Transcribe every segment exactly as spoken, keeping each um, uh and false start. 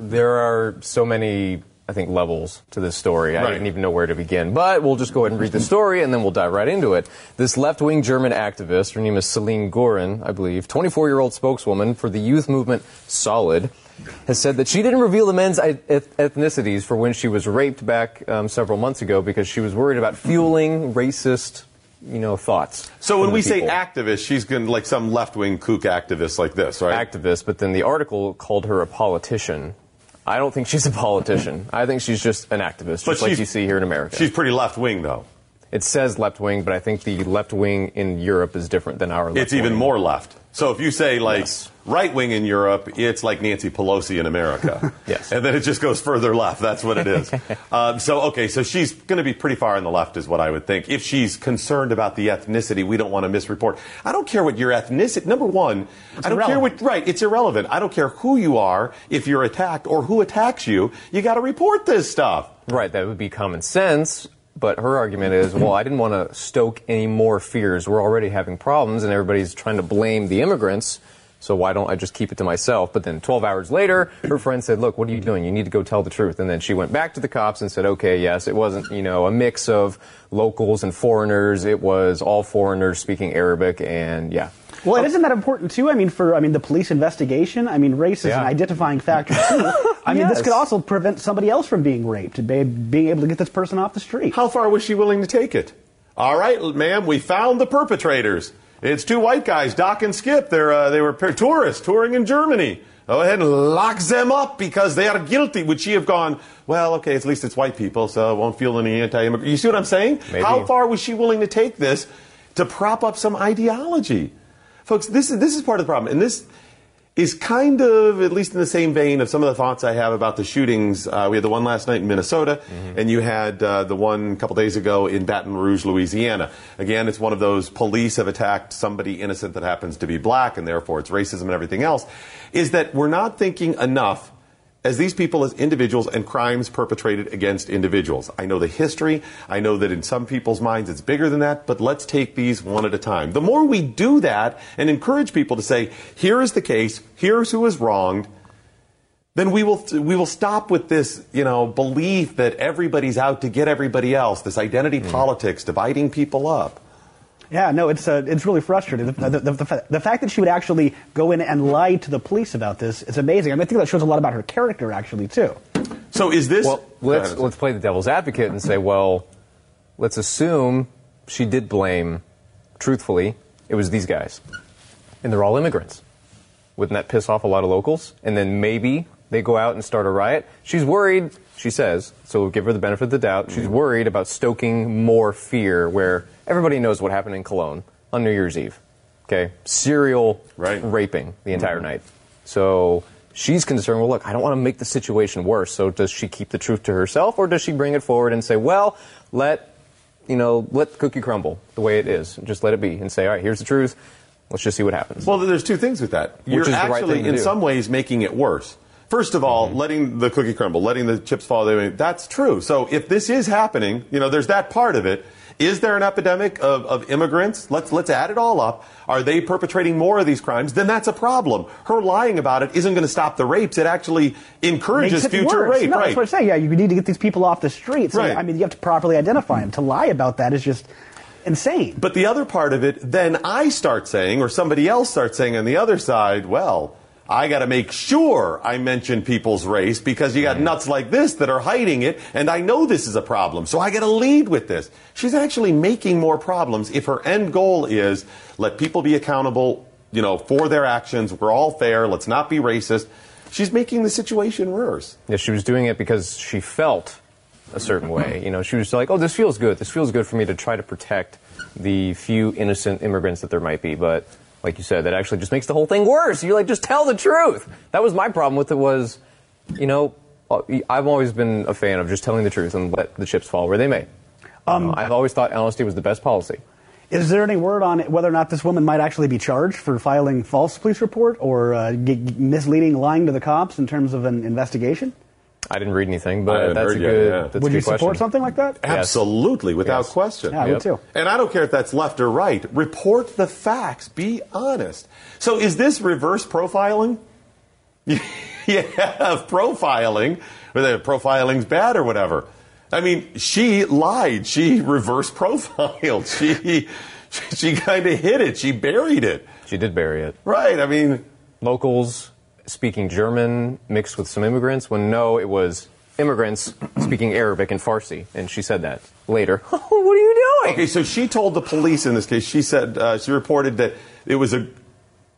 There are so many... I think levels to this story. I right. didn't even know where to begin, but we'll just go ahead and read the story and then we'll dive right into it. This left-wing German activist, her name is Celine Gorin, I believe, twenty-four-year-old spokeswoman for the youth movement Solid, has said that she didn't reveal the men's ethnicities for when she was raped back um, several months ago because she was worried about fueling racist, you know, thoughts. So when we people. say activist, she's going to like some left-wing kook activist like this, right? Activist, but then the article called her a politician. I don't think she's a politician. I think she's just an activist, just like you see here in America. She's pretty left-wing, though. It says left-wing, but I think the left-wing in Europe is different than our left-wing. It's even more left. So if you say, like, yes. right-wing in Europe, it's like Nancy Pelosi in America. Yes. And then it just goes further left. That's what it is. um, so, okay, so she's going to be pretty far on the left is what I would think. If she's concerned about the ethnicity, we don't want to misreport. I don't care what your ethnicity, number one, it's I don't irrelevant. care what, right, it's irrelevant. I don't care who you are, if you're attacked or who attacks you, you got to report this stuff. Right, that would be common sense. But her argument is, well, I didn't want to stoke any more fears. We're already having problems, and everybody's trying to blame the immigrants, so why don't I just keep it to myself? But then twelve hours later, her friend said, look, what are you doing? You need to go tell the truth. And then she went back to the cops and said, okay, yes, it wasn't, you know, a mix of locals and foreigners. It was all foreigners speaking Arabic, and yeah. Well, and isn't that important, too? I mean, for I mean the police investigation, I mean, race is yeah. an identifying factor, too. I mean, yes. this could also prevent somebody else from being raped, being able to get this person off the street. How far was she willing to take it? All right, ma'am, we found the perpetrators. It's two white guys, Doc and Skip. They're, uh, they were tourists touring in Germany. Go ahead and lock them up because they are guilty. Would she have gone, well, okay, at least it's white people, so I won't feel any anti-immigrant. You see what I'm saying? Maybe. How far was she willing to take this to prop up some ideology? Folks, this is this is part of the problem, and this is kind of, at least in the same vein of some of the thoughts I have about the shootings. Uh, we had the one last night in Minnesota, mm-hmm. and you had uh, the one a couple days ago in Baton Rouge, Louisiana. Again, it's one of those police have attacked somebody innocent that happens to be black, and therefore it's racism and everything else, is that we're not thinking enough as these people as individuals and crimes perpetrated against individuals. I know the history. I know that in some people's minds it's bigger than that, but let's take these one at a time. The more we do that and encourage people to say, here is the case, here's who is wronged, then we will we will stop with this, you know, belief that everybody's out to get everybody else, this identity mm. politics, dividing people up. Yeah, no, it's uh, it's really frustrating. The, the, the, the, fa- the fact that she would actually go in and lie to the police about this is amazing. I mean, I think that shows a lot about her character, actually, too. So is this... Well, let's, let's play the devil's advocate and say, well, let's assume she did blame, truthfully, it was these guys. And they're all immigrants. Wouldn't that piss off a lot of locals? And then maybe they go out and start a riot. She's worried, she says, so we'll give her the benefit of the doubt. She's worried about stoking more fear where... Everybody knows what happened in Cologne on New Year's Eve, okay? Serial right. raping the entire mm-hmm. night. So she's concerned, well, look, I don't want to make the situation worse, so does she keep the truth to herself, or does she bring it forward and say, well, let, you know, let the cookie crumble the way it is. Just let it be and say, all right, here's the truth. Let's just see what happens. Well, there's two things with that. You're actually, right in do. some ways, making it worse. First of all, mm-hmm. letting the cookie crumble, letting the chips fall away, that's true. So if this is happening, you know, there's that part of it. Is there an epidemic of, of immigrants? Let's let's add it all up. Are they perpetrating more of these crimes? Then that's a problem. Her lying about it isn't going to stop the rapes. It actually encourages it future worse. rape. No, right. That's what I'm saying. Yeah, you need to get these people off the streets. Right. I mean, you have to properly identify them. To lie about that is just insane. But the other part of it, then I start saying, or somebody else starts saying on the other side, well, I got to make sure I mention people's race because you got nuts like this that are hiding it, and I know this is a problem, so I got to lead with this. She's actually making more problems if her end goal is let people be accountable, you know, for their actions. We're all fair. Let's not be racist. She's making the situation worse. Yeah, she was doing it because she felt a certain way. You know, she was like, oh, this feels good. This feels good for me to try to protect the few innocent immigrants that there might be, but... like you said, that actually just makes the whole thing worse. You're like, just tell the truth. That was my problem with it was, you know, I've always been a fan of just telling the truth and let the chips fall where they may. Um, uh, I've always thought honesty was the best policy. Is there any word on whether or not this woman might actually be charged for filing false police report or uh, g- misleading, lying to the cops in terms of an investigation? I didn't read anything, but that's a good yeah. that's Would a you support question. Something like that? Absolutely, without yes. question. Yeah, yep. Me too. And I don't care if that's left or right. Report the facts. Be honest. So is this reverse profiling? Yeah, profiling. Whether profiling's bad or whatever. I mean, she lied. She reverse profiled. She she kind of hid it. She buried it. She did bury it. Right. I mean, locals speaking German mixed with some immigrants when no, it was immigrants speaking Arabic and Farsi. And she said that later. What are you doing? Okay, so she told the police in this case. She said uh, she reported that it was a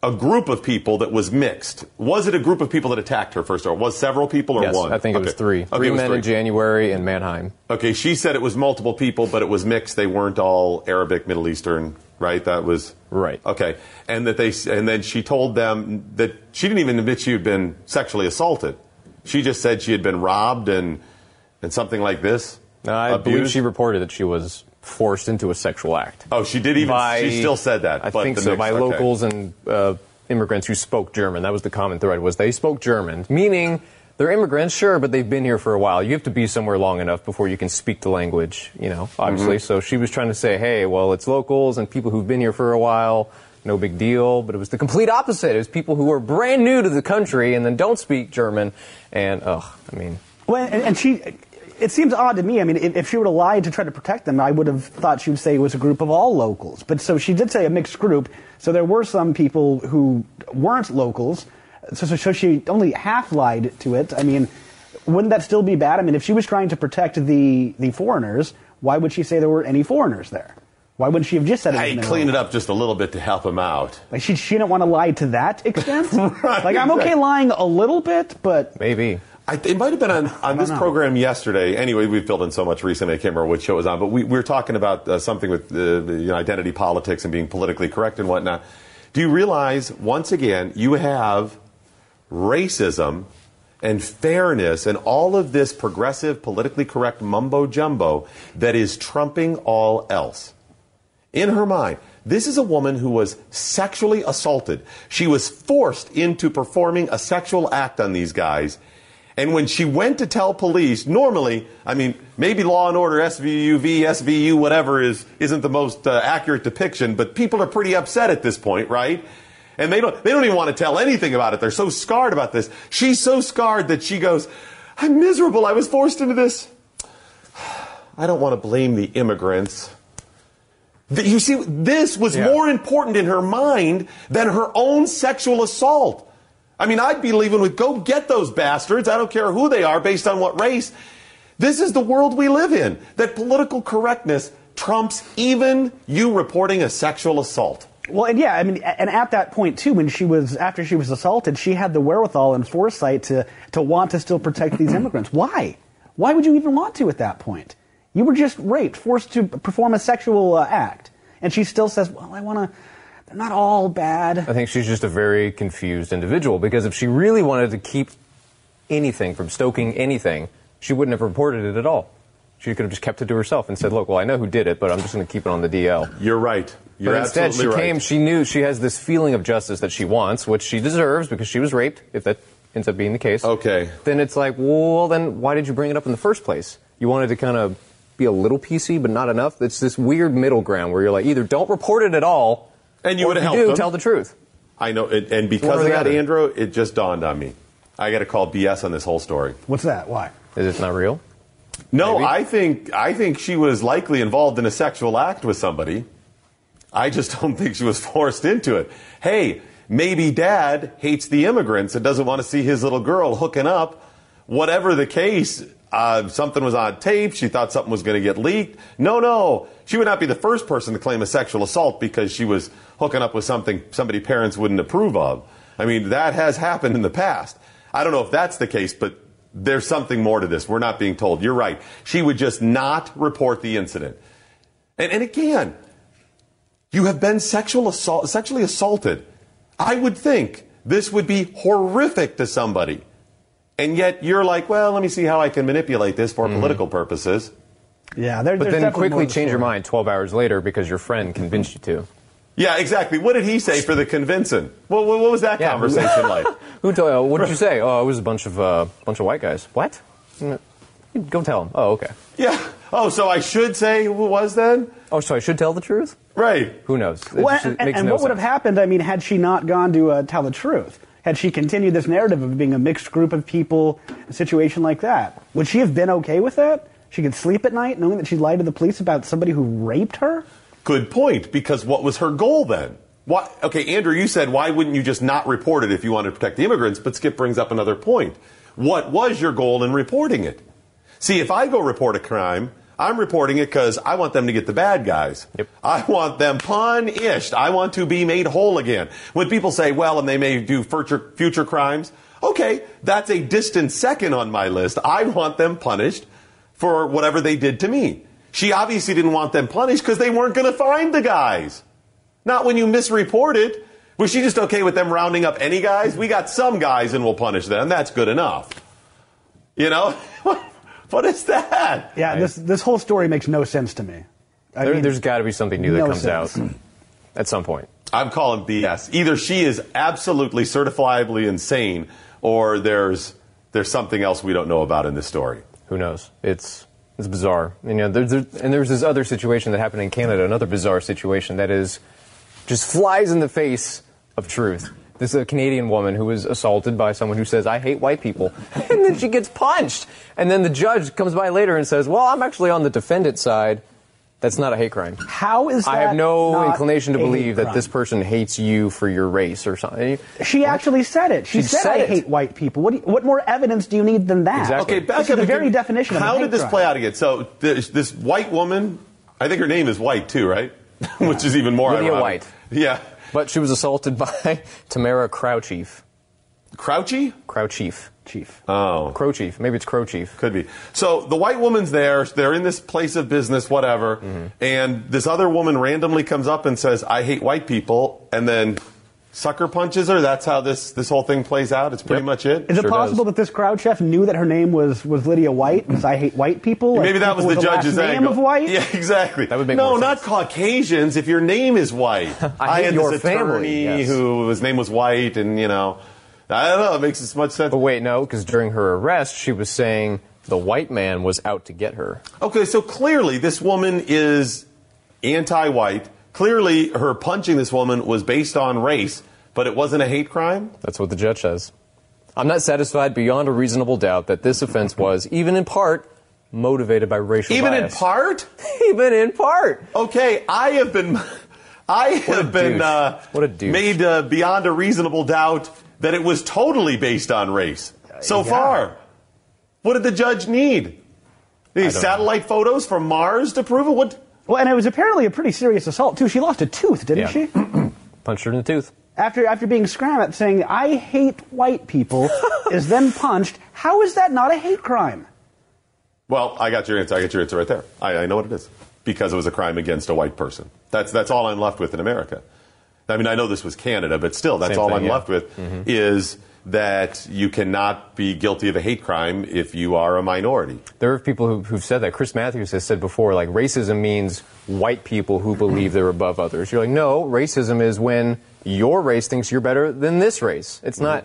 a group of people that was mixed. Was it a group of people that attacked her first, or was several people, or yes, one? I think it okay. was three. Okay, three was men three. in January in Mannheim. Okay, she said it was multiple people, but it was mixed. They weren't all Arabic, Middle Eastern, right? That was right. Okay, and that they and then she told them that she didn't even admit she had been sexually assaulted. She just said she had been robbed and and something like this. Uh, I believe she reported that she was forced into a sexual act. Oh, she did even, by, she still said that. I but think so, mix, by okay. locals and uh, immigrants who spoke German. That was the common thread, was they spoke German, meaning they're immigrants, sure, but they've been here for a while. You have to be somewhere long enough before you can speak the language, you know, obviously. Mm-hmm. So she was trying to say, hey, well, it's locals and people who've been here for a while, no big deal, but it was the complete opposite. It was people who are brand new to the country and then don't speak German, and, ugh, I mean... Well, and, and she... It seems odd to me. I mean, if she would have lied to try to protect them, I would have thought she would say it was a group of all locals. But so she did say a mixed group. So there were some people who weren't locals. So, so she only half lied to it. I mean, wouldn't that still be bad? I mean, if she was trying to protect the, the foreigners, why would she say there were any foreigners there? Why wouldn't she have just said it? Hey, clean it up just a little bit to help him out. Like, she, she didn't want to lie to that extent? Right, like, I'm okay lying a little bit, but... Maybe. I, it might have been on, on this know. program yesterday. Anyway, we've filled in so much recently, I can't remember which show it was on, but we, we were talking about uh, something with uh, you know, identity politics and being politically correct and whatnot. Do you realize, once again, you have racism and fairness and all of this progressive, politically correct mumbo-jumbo that is trumping all else? In her mind, this is a woman who was sexually assaulted. She was forced into performing a sexual act on these guys. And when she went to tell police, normally, I mean, maybe Law and Order, S V U V, S V U, whatever is, isn't the most uh, accurate depiction, but people are pretty upset at this point, right? And they don't, they don't even want to tell anything about it. They're so scarred about this. She's so scarred that she goes, I'm miserable. I was forced into this. I don't want to blame the immigrants. You see, this was yeah. more important in her mind than her own sexual assault. I mean, I'd be leaving with, go get those bastards. I don't care who they are based on what race. This is the world we live in, that political correctness trumps even you reporting a sexual assault. Well, and yeah, I mean, and at that point, too, when she was, after she was assaulted, she had the wherewithal and foresight to, to want to still protect these immigrants. Why? Why would you even want to at that point? You were just raped, forced to perform a sexual uh, act. And she still says, well, I want to... They're not all bad. I think she's just a very confused individual, because if she really wanted to keep anything from stoking anything, she wouldn't have reported it at all. She could have just kept it to herself and said, look, well, I know who did it, but I'm just going to keep it on the D L. You're right. You're but instead, absolutely she came, right. She knew she has this feeling of justice that she wants, which she deserves because she was raped, if that ends up being the case. Okay. Then it's like, well, then why did you bring it up in the first place? You wanted to kind of be a little P C, but not enough. It's this weird middle ground where you're like, either don't report it at all, and you or would help them. Tell the truth. I know, and, and because of that, Andrew, it just dawned on me. I got to call B S on this whole story. What's that? Why? Is it not real? No, Maybe. I think I think she was likely involved in a sexual act with somebody. I just don't think she was forced into it. Hey, maybe dad hates the immigrants and doesn't want to see his little girl hooking up. Whatever the case, uh, something was on tape. She thought something was going to get leaked. No, no. She would not be the first person to claim a sexual assault because she was hooking up with something somebody parents wouldn't approve of. I mean, that has happened in the past. I don't know if that's the case, but there's something more to this. We're not being told. You're right. She would just not report the incident. And, and again, You have been sexual assault, sexually assaulted. I would think this would be horrific to somebody. And yet you're like, well, let me see how I can manipulate this for mm-hmm. political purposes. Yeah, there, but then quickly change your mind twelve hours later because your friend convinced you to. Yeah, exactly. What did he say for the convincing? Well, what was that yeah. conversation like? Who told you? What did you say? Oh, it was a bunch of uh, bunch of white guys. What? Go tell him. Oh, okay. Yeah. Oh, so I should say who it was then? Oh, so I should tell the truth? Right. Who knows? It well, just, it and makes and no what sense. Would have happened, I mean, had she not gone to uh, tell the truth? Had she continued this narrative of being a mixed group of people, a situation like that? Would she have been okay with that? She could sleep at night knowing that she lied to the police about somebody who raped her? Good point, because what was her goal then? Why, okay, Andrew, you said, why wouldn't you just not report it if you wanted to protect the immigrants? But Skip brings up another point. What was your goal in reporting it? See, if I go report a crime, I'm reporting it because I want them to get the bad guys. Yep. I want them punished. I want to be made whole again. When people say, well, and they may do future, future crimes, okay, that's a distant second on my list. I want them punished for whatever they did to me. She obviously didn't want them punished because they weren't going to find the guys. Not when you misreport it. Was she just okay with them rounding up any guys? We got some guys and we'll punish them. That's good enough. You know? What is that? Yeah, this this whole story makes no sense to me. I there, mean, there's got to be something new that no comes sense. out at some point. I'm calling B S. Either she is absolutely certifiably insane, or there's there's something else we don't know about in this story. Who knows? It's it's bizarre. You know, there, there, and there's this other situation that happened in Canada, another bizarre situation that is just flies in the face of truth. This is a Canadian woman who was assaulted by someone who says, I hate white people. And then she gets punched. And then the judge comes by later and says, well, I'm actually on the defendant's side. That's not a hate crime. How is that? I have no inclination to believe that this person hates you for your race or something. She what? actually said it. She, she said, said I it. hate white people. What, do you, what more evidence do you need than that? Exactly. Okay, back this up is the again, very definition of a hate crime. How did this play out again? So this, this white woman, I think her name is White too, right? Yeah. Which is even more Lydia ironic. Lydia White. Yeah. But she was assaulted by Tamara Crowchief. Crouchy? Crowchief. Chief. Oh. Crowchief. Maybe it's Crowchief. Could be. So the white woman's there. They're in this place of business, whatever. Mm-hmm. And this other woman randomly comes up and says, I hate white people. And then sucker punches her. That's how this, this whole thing plays out. It's pretty yep. much it. Is it sure possible does. that this Crowchief knew that her name was, was Lydia White? Because I hate white people? Like Maybe that was the, the judge's last angle. Name of white? Yeah, exactly. That would make no, more sense. No, not Caucasians. If your name is white. I, I had your this family, attorney yes. who his name was White and, you know. I don't know, it makes as much sense. But wait, no, because during her arrest, she was saying the white man was out to get her. Okay, so clearly this woman is anti-white. Clearly her punching this woman was based on race, but it wasn't a hate crime? That's what the judge says. I'm not satisfied beyond a reasonable doubt that this offense was, even in part, motivated by racial even bias. Even in part? Even in part. Okay, I have been, I have been uh, what a douche. made uh, beyond a reasonable doubt that it was totally based on race. So yeah. far, what did the judge need? These satellite know. photos from Mars to prove it? What? Well, and it was apparently a pretty serious assault, too. She lost a tooth, didn't yeah. she? Punched her in the tooth. After after being scrammed, saying, I hate white people, is then punched. How is that not a hate crime? Well, I got your answer. I got your answer right there. I, I know what it is. Because it was a crime against a white person. That's that's all I'm left with in America. I mean, I know this was Canada, but still, that's Same all thing, I'm yeah. left with, mm-hmm. is that you cannot be guilty of a hate crime if you are a minority. There are people who, who've said that. Chris Matthews has said before, like, racism means white people who believe they're above others. You're like, no, racism is when your race thinks you're better than this race. It's mm-hmm. not,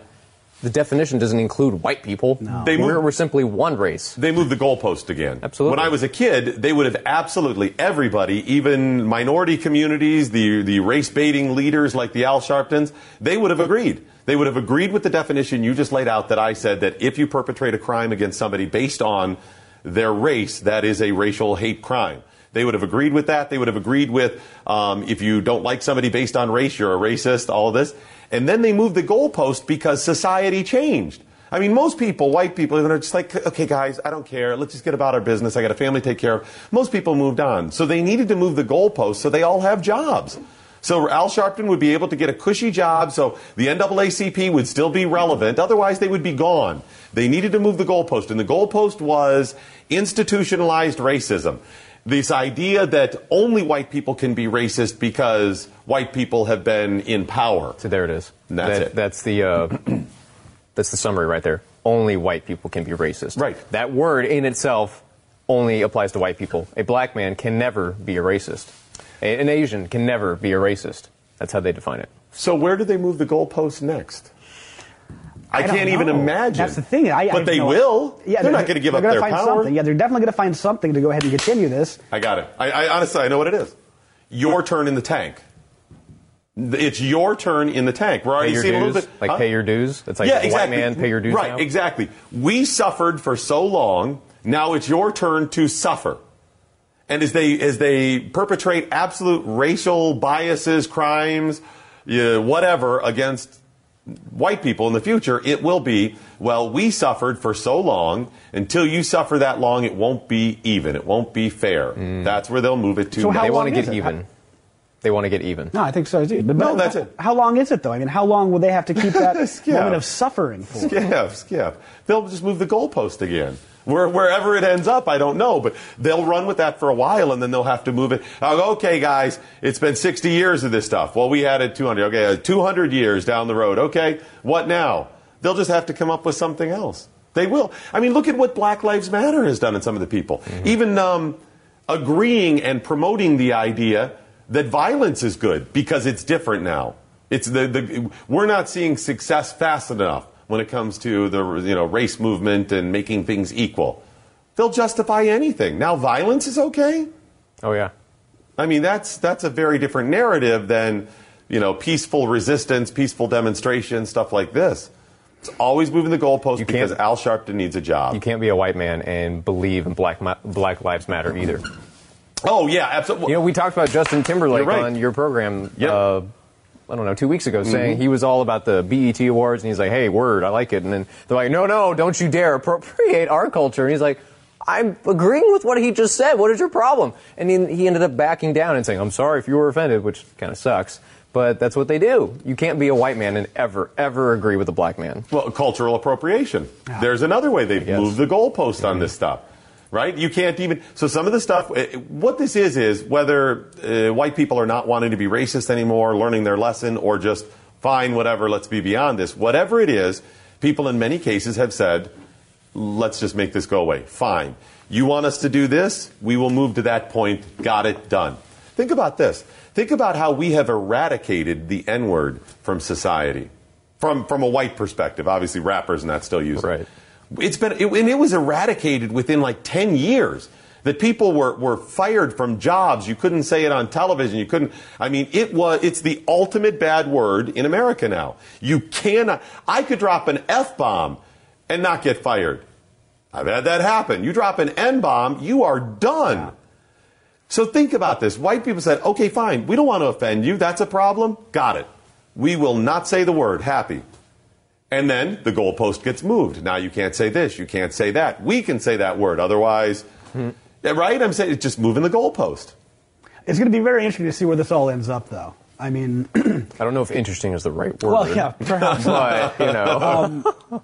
the definition doesn't include white people. No. They moved, we're, we're simply one race. They moved the goalpost again. Absolutely. When I was a kid, they would have absolutely everybody, even minority communities, the, the race-baiting leaders like the Al Sharptons, they would have agreed. They would have agreed with the definition you just laid out that I said that if you perpetrate a crime against somebody based on their race, that is a racial hate crime. They would have agreed with that. They would have agreed with um, if you don't like somebody based on race, you're a racist, all of this. And then they moved the goalpost because society changed. I mean, most people, white people, are just like, okay, guys, I don't care. Let's just get about our business. I got a family to take care of. Most people moved on. So they needed to move the goalpost so they all have jobs. So Al Sharpton would be able to get a cushy job, so the N double A C P would still be relevant. Otherwise, they would be gone. They needed to move the goalpost. And the goalpost was institutionalized racism. This idea that only white people can be racist because white people have been in power. So there it is. And that's that, it. That's the, uh, that's the summary right there. Only white people can be racist. Right. That word in itself only applies to white people. A black man can never be a racist. A, an Asian can never be a racist. That's how they define it. So where do they move the goalposts next? I, I can't even imagine. That's the thing. I, but I they know. Will. Yeah, they're, they're not going to give up their find power. Something. Yeah, they're definitely going to find something to go ahead and continue this. I got it. I, I honestly, I know what it is. Your turn in the tank. It's your turn in the tank. We're already seeing a little bit. Like huh? Pay your dues. It's like yeah, exactly. White man, pay your dues. Right, now. Exactly. We suffered for so long. Now it's your turn to suffer. And as they as they perpetrate absolute racial biases, crimes, yeah, whatever against white people in the future, it will be, well, we suffered for so long. Until you suffer that long, it won't be even. It won't be fair. Mm. That's where they'll move it to. So how they want to get it? even. How- They want to get even. No, I think so too. But no, that's how, it. How long is it, though? I mean, how long will they have to keep that moment of suffering for? Skip, skip. They'll just move the goalpost again. Where, wherever it ends up, I don't know. But they'll run with that for a while, and then they'll have to move it. I'll go, okay, guys, it's been sixty years of this stuff. Well, we had it two hundred. Okay, two hundred years down the road. Okay, what now? They'll just have to come up with something else. They will. I mean, look at what Black Lives Matter has done in some of the people. Mm-hmm. Even um, agreeing and promoting the idea that violence is good because it's different now. It's the, the we're not seeing success fast enough when it comes to the you know race movement and making things equal. They'll justify anything. Now violence is okay? Oh yeah. I mean that's that's a very different narrative than, you know, peaceful resistance, peaceful demonstration, stuff like this. It's always moving the goalpost because Al Sharpton needs a job. You can't be a white man and believe in Black Black Lives Matter either. Oh, yeah, absolutely. You know, we talked about Justin Timberlake right. on your program, yep. uh, I don't know, two weeks ago, mm-hmm. saying he was all about the B E T Awards, and he's like, hey, word, I like it. And then they're like, no, no, don't you dare appropriate our culture. And he's like, I'm agreeing with what he just said. What is your problem? And he, he ended up backing down and saying, I'm sorry if you were offended, which kind of sucks. But that's what they do. You can't be a white man and ever, ever agree with a black man. Well, cultural appropriation. Oh. There's another way they've moved the goalpost mm-hmm. on this stuff. Right? You can't even... So some of the stuff... What this is, is whether uh, white people are not wanting to be racist anymore, learning their lesson, or just, fine, whatever, let's be beyond this. Whatever it is, people in many cases have said, let's just make this go away. Fine. You want us to do this? We will move to that point. Got it. Done. Think about this. Think about how we have eradicated the N-word from society. From, from a white perspective. Obviously, rappers and that still use it. Right. It's been, it, and it was eradicated within like ten years that people were, were fired from jobs. You couldn't say it on television. You couldn't, I mean, it was, it's the ultimate bad word in America now. You cannot, I could drop an F-bomb and not get fired. I've had that happen. You drop an N-bomb, you are done. Yeah. So think about this. White people said, okay, fine. We don't want to offend you. That's a problem. Got it. We will not say the word. Happy. And then the goalpost gets moved. Now you can't say this, you can't say that. We can say that word, otherwise, hmm. right? I'm saying it's just moving the goalpost. It's going to be very interesting to see where this all ends up, though. I mean, I don't know if "interesting" is the right word. Well, yeah, perhaps. But you know, um,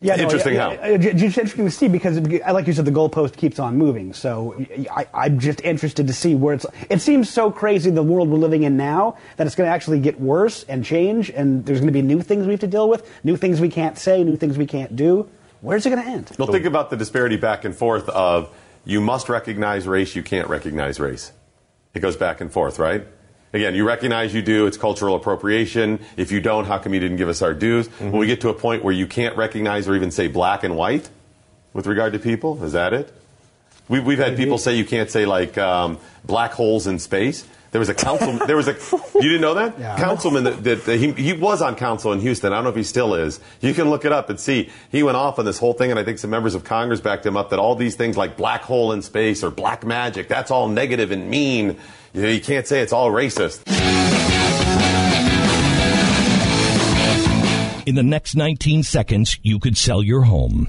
yeah, no, interesting yeah, how. It's interesting to see because, like you said, the goalpost keeps on moving. So I, I'm just interested to see where it's. It seems so crazy the world we're living in now that it's going to actually get worse and change, and there's going to be new things we have to deal with, new things we can't say, new things we can't do. Where's it going to end? Well, think about the disparity back and forth of you must recognize race, you can't recognize race. It goes back and forth, right? Again, you recognize you do, it's cultural appropriation. If you don't, how come you didn't give us our dues? Mm-hmm. When we get to a point where you can't recognize or even say black and white with regard to people, is that it? We, we've had people say you can't say, like, um, black holes in space. There was a councilman, there was a, you didn't know that? Yeah. Councilman, that, that, that he, he was on council in Houston. I don't know if he still is. You can look it up and see. He went off on this whole thing, and I think some members of Congress backed him up that all these things like black hole in space or black magic, that's all negative and mean. You know, you can't say it's all racist. In the next nineteen seconds, you could sell your home.